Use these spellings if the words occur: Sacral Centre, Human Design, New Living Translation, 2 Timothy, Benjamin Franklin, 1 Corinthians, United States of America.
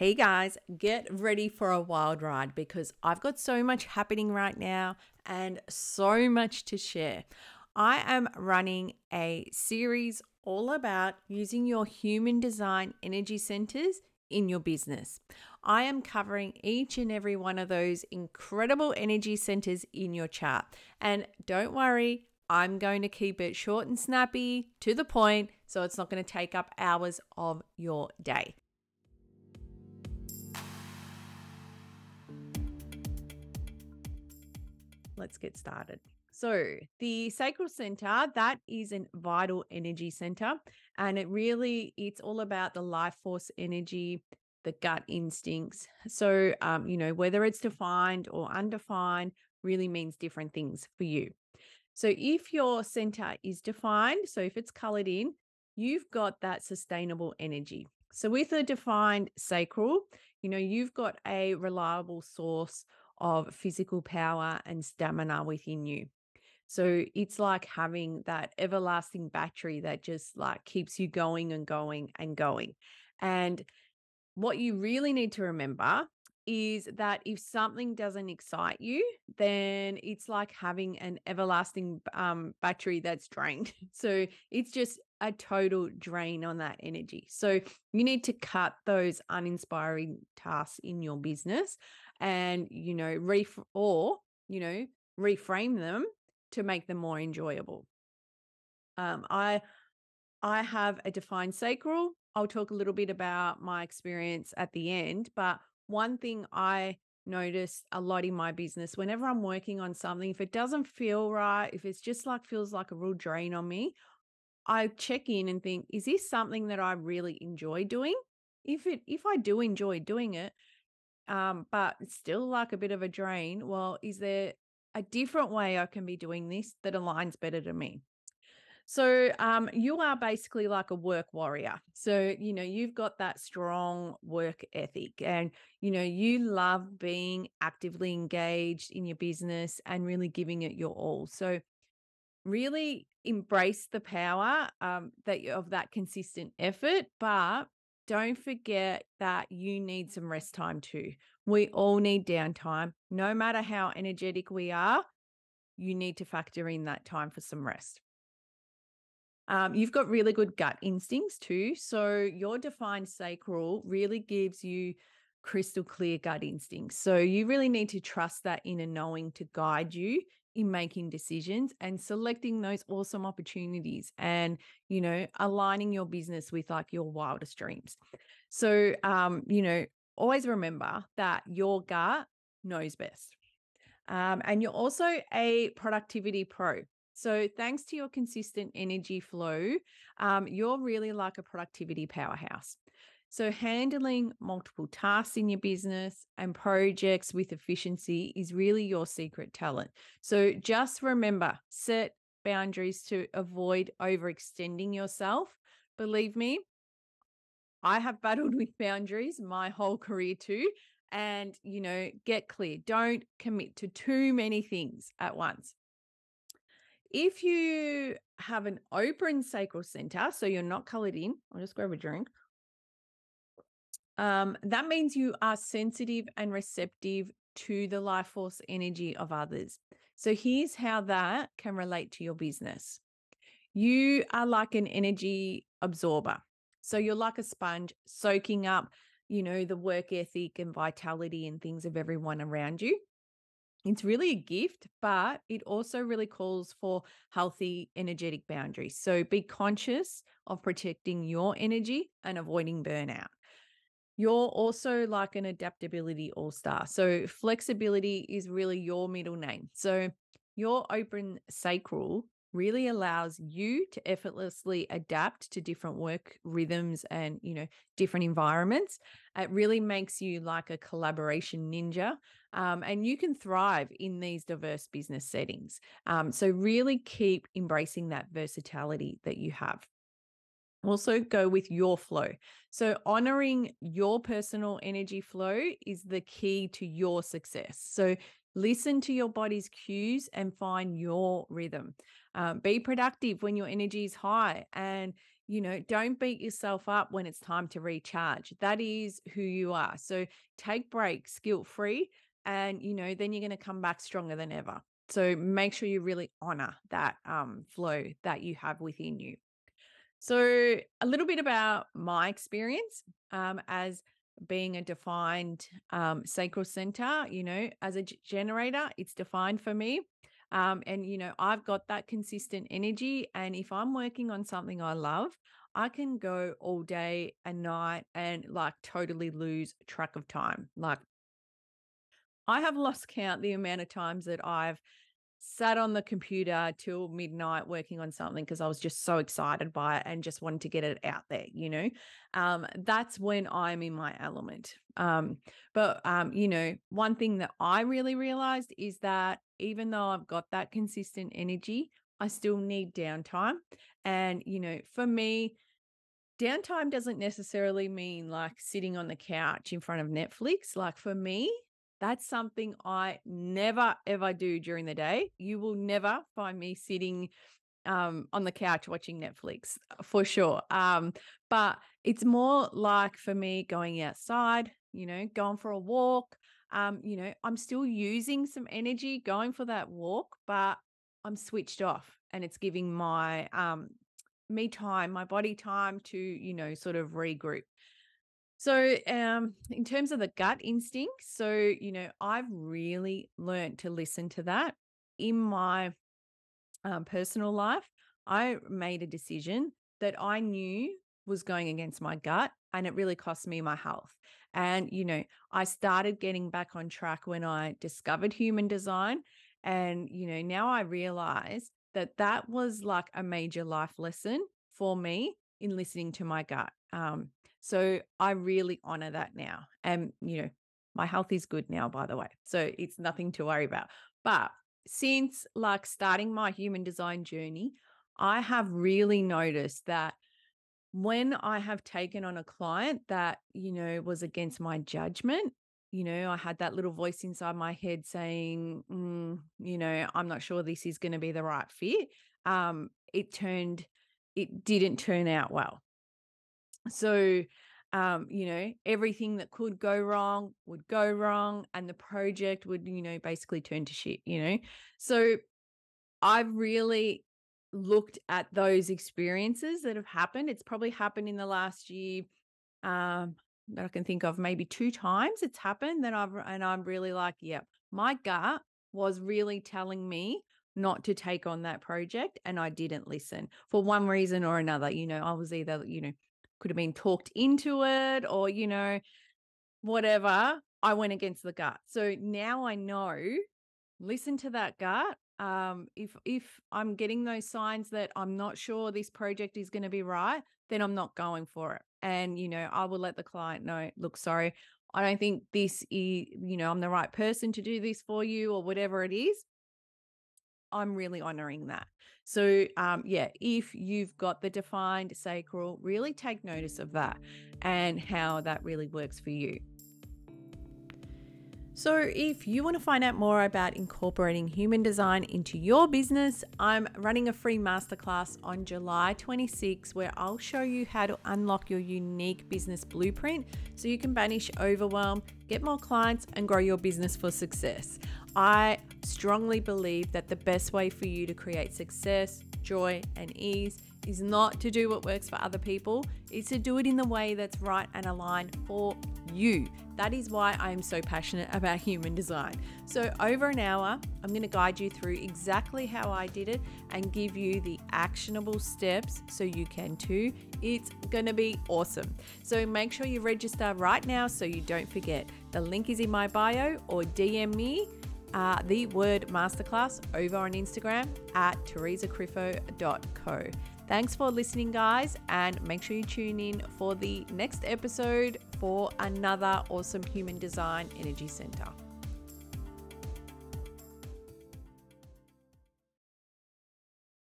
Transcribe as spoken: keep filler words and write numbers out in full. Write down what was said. Hey guys, get ready for a wild ride because I've got so much happening right now and so much to share. I am running a series all about using your human design energy centers in your business. I am covering each and every one of those incredible energy centers in your chart. And don't worry, I'm going to keep it short and snappy to the point, so it's not going to take up hours of your day. Let's get started. So the Sacral Centre, that is a vital energy centre, and it really, it's all about the life force energy, the gut instincts. So, um, you know, whether it's defined or undefined really means different things for you. So if your centre is defined, so if it's coloured in, you've got that sustainable energy. So with a defined sacral, you know, you've got a reliable source of physical power and stamina within you. So it's like having that everlasting battery that just like keeps you going and going and going. And what you really need to remember is that if something doesn't excite you, then it's like having an everlasting um, battery that's drained. So it's just a total drain on that energy. So you need to cut those uninspiring tasks in your business and, you know, ref- or, you know, reframe them to make them more enjoyable. Um, I, I have a defined sacral. I'll talk a little bit about my experience at the end, but one thing I noticed a lot in my business, whenever I'm working on something, if it doesn't feel right, if it's just like, feels like a real drain on me, I check in and think, is this something that I really enjoy doing? If it, if I do enjoy doing it, um, but it's still like a bit of a drain, well, is there a different way I can be doing this that aligns better to me? So um, you are basically like a work warrior. So, you know, you've got that strong work ethic and, you know, you love being actively engaged in your business and really giving it your all. So really embrace the power um, that of that consistent effort, but don't forget that you need some rest time too. We all need downtime. No matter how energetic we are, you need to factor in that time for some rest. Um, you've got really good gut instincts too. So your defined sacral really gives you crystal clear gut instincts. So you really need to trust that inner knowing to guide you in making decisions and selecting those awesome opportunities and, you know, aligning your business with like your wildest dreams. So, um, you know, always remember that your gut knows best. Um, and you're also a productivity pro. So thanks to your consistent energy flow, um, you're really like a productivity powerhouse. So handling multiple tasks in your business and projects with efficiency is really your secret talent. So just remember, set boundaries to avoid overextending yourself. Believe me, I have battled with boundaries my whole career too. And, you know, get clear. Don't commit to too many things at once. If you have an open sacral center, so you're not colored in, I'll just grab a drink. Um, that means you are sensitive and receptive to the life force energy of others. So here's how that can relate to your business. You are like an energy absorber. So you're like a sponge soaking up, you know, the work ethic and vitality and things of everyone around you. It's really a gift, but it also really calls for healthy, energetic boundaries. So be conscious of protecting your energy and avoiding burnout. You're also like an adaptability all-star. So flexibility is really your middle name. So your open sacral really allows you to effortlessly adapt to different work rhythms and, you know, different environments. It really makes you like a collaboration ninja, um, and you can thrive in these diverse business settings. Um, so really keep embracing that versatility that you have. Also go with your flow. So honoring your personal energy flow is the key to your success. So listen to your body's cues and find your rhythm. Um, be productive when your energy is high and, You know, don't beat yourself up when it's time to recharge. That is who you are. So take breaks guilt-free, and, you know, then you're going to come back stronger than ever. So make sure you really honor that um, flow that you have within you. So a little bit about my experience um, as being a defined um, sacral center, you know, as a generator, it's defined for me. Um, and, you know, I've got that consistent energy. And if I'm working on something I love, I can go all day and night and like totally lose track of time. Like I have lost count the amount of times that I've sat on the computer till midnight working on something because I was just so excited by it and just wanted to get it out there, you know. Um, that's when I'm in my element. Um, but, um, you know, one thing that I really realized is that even though I've got that consistent energy, I still need downtime. And, you know, for me, downtime doesn't necessarily mean like sitting on the couch in front of Netflix. Like for me, that's something I never, ever do during the day. You will never find me sitting um, on the couch watching Netflix for sure. Um, but it's more like for me going outside, you know, going for a walk. Um, you know, I'm still using some energy going for that walk, but I'm switched off and it's giving my um, me time, my body time to, you know, sort of regroup. So um, in terms of the gut instinct, so, you know, I've really learned to listen to that. In my um, personal life, I made a decision that I knew was going against my gut, and it really cost me my health. And, you know, I started getting back on track when I discovered Human Design. And, you know, now I realize that that was like a major life lesson for me in listening to my gut. Um, So I really honor that now. And, you know, my health is good now, by the way. So it's nothing to worry about. But since like starting my Human Design journey, I have really noticed that when I have taken on a client that, you know, was against my judgment, you know, I had that little voice inside my head saying, mm, you know, I'm not sure this is going to be the right fit. Um, it turned, it didn't turn out well. So, um, you know, everything that could go wrong would go wrong, and the project would, you know, basically turn to shit, you know. So I've really looked at those experiences that have happened. It's probably happened in the last year um, that I can think of, maybe two times it's happened that I've, and I'm really like, yeah, my gut was really telling me not to take on that project, and I didn't listen for one reason or another. You know, I was either, you know, could have been talked into it or, you know, whatever. I went against the gut. So now I know, listen to that gut. Um, if, if I'm getting those signs that I'm not sure this project is going to be right, then I'm not going for it. And, you know, I will let the client know, look, sorry, I don't think this is, you know, I'm the right person to do this for you or whatever it is. I'm really honoring that. So, um, yeah, if you've got the defined sacral, really take notice of that and how that really works for you. So if you want to find out more about incorporating Human Design into your business, I'm running a free masterclass on July twenty-sixth where I'll show you how to unlock your unique business blueprint so you can banish overwhelm, get more clients, and grow your business for success. I strongly believe that the best way for you to create success, joy, and ease is not to do what works for other people. It's to do it in the way that's right and aligned for you. That is why I am so passionate about Human Design. So over an hour, I'm going to guide you through exactly how I did it and give you the actionable steps so you can too. It's going to be awesome. So make sure you register right now so you don't forget. The link is in my bio, or D M me Uh, the word masterclass over on Instagram at teresa crifo dot co. Thanks for listening, guys, and make sure you tune in for the next episode for another awesome Human Design Energy Center.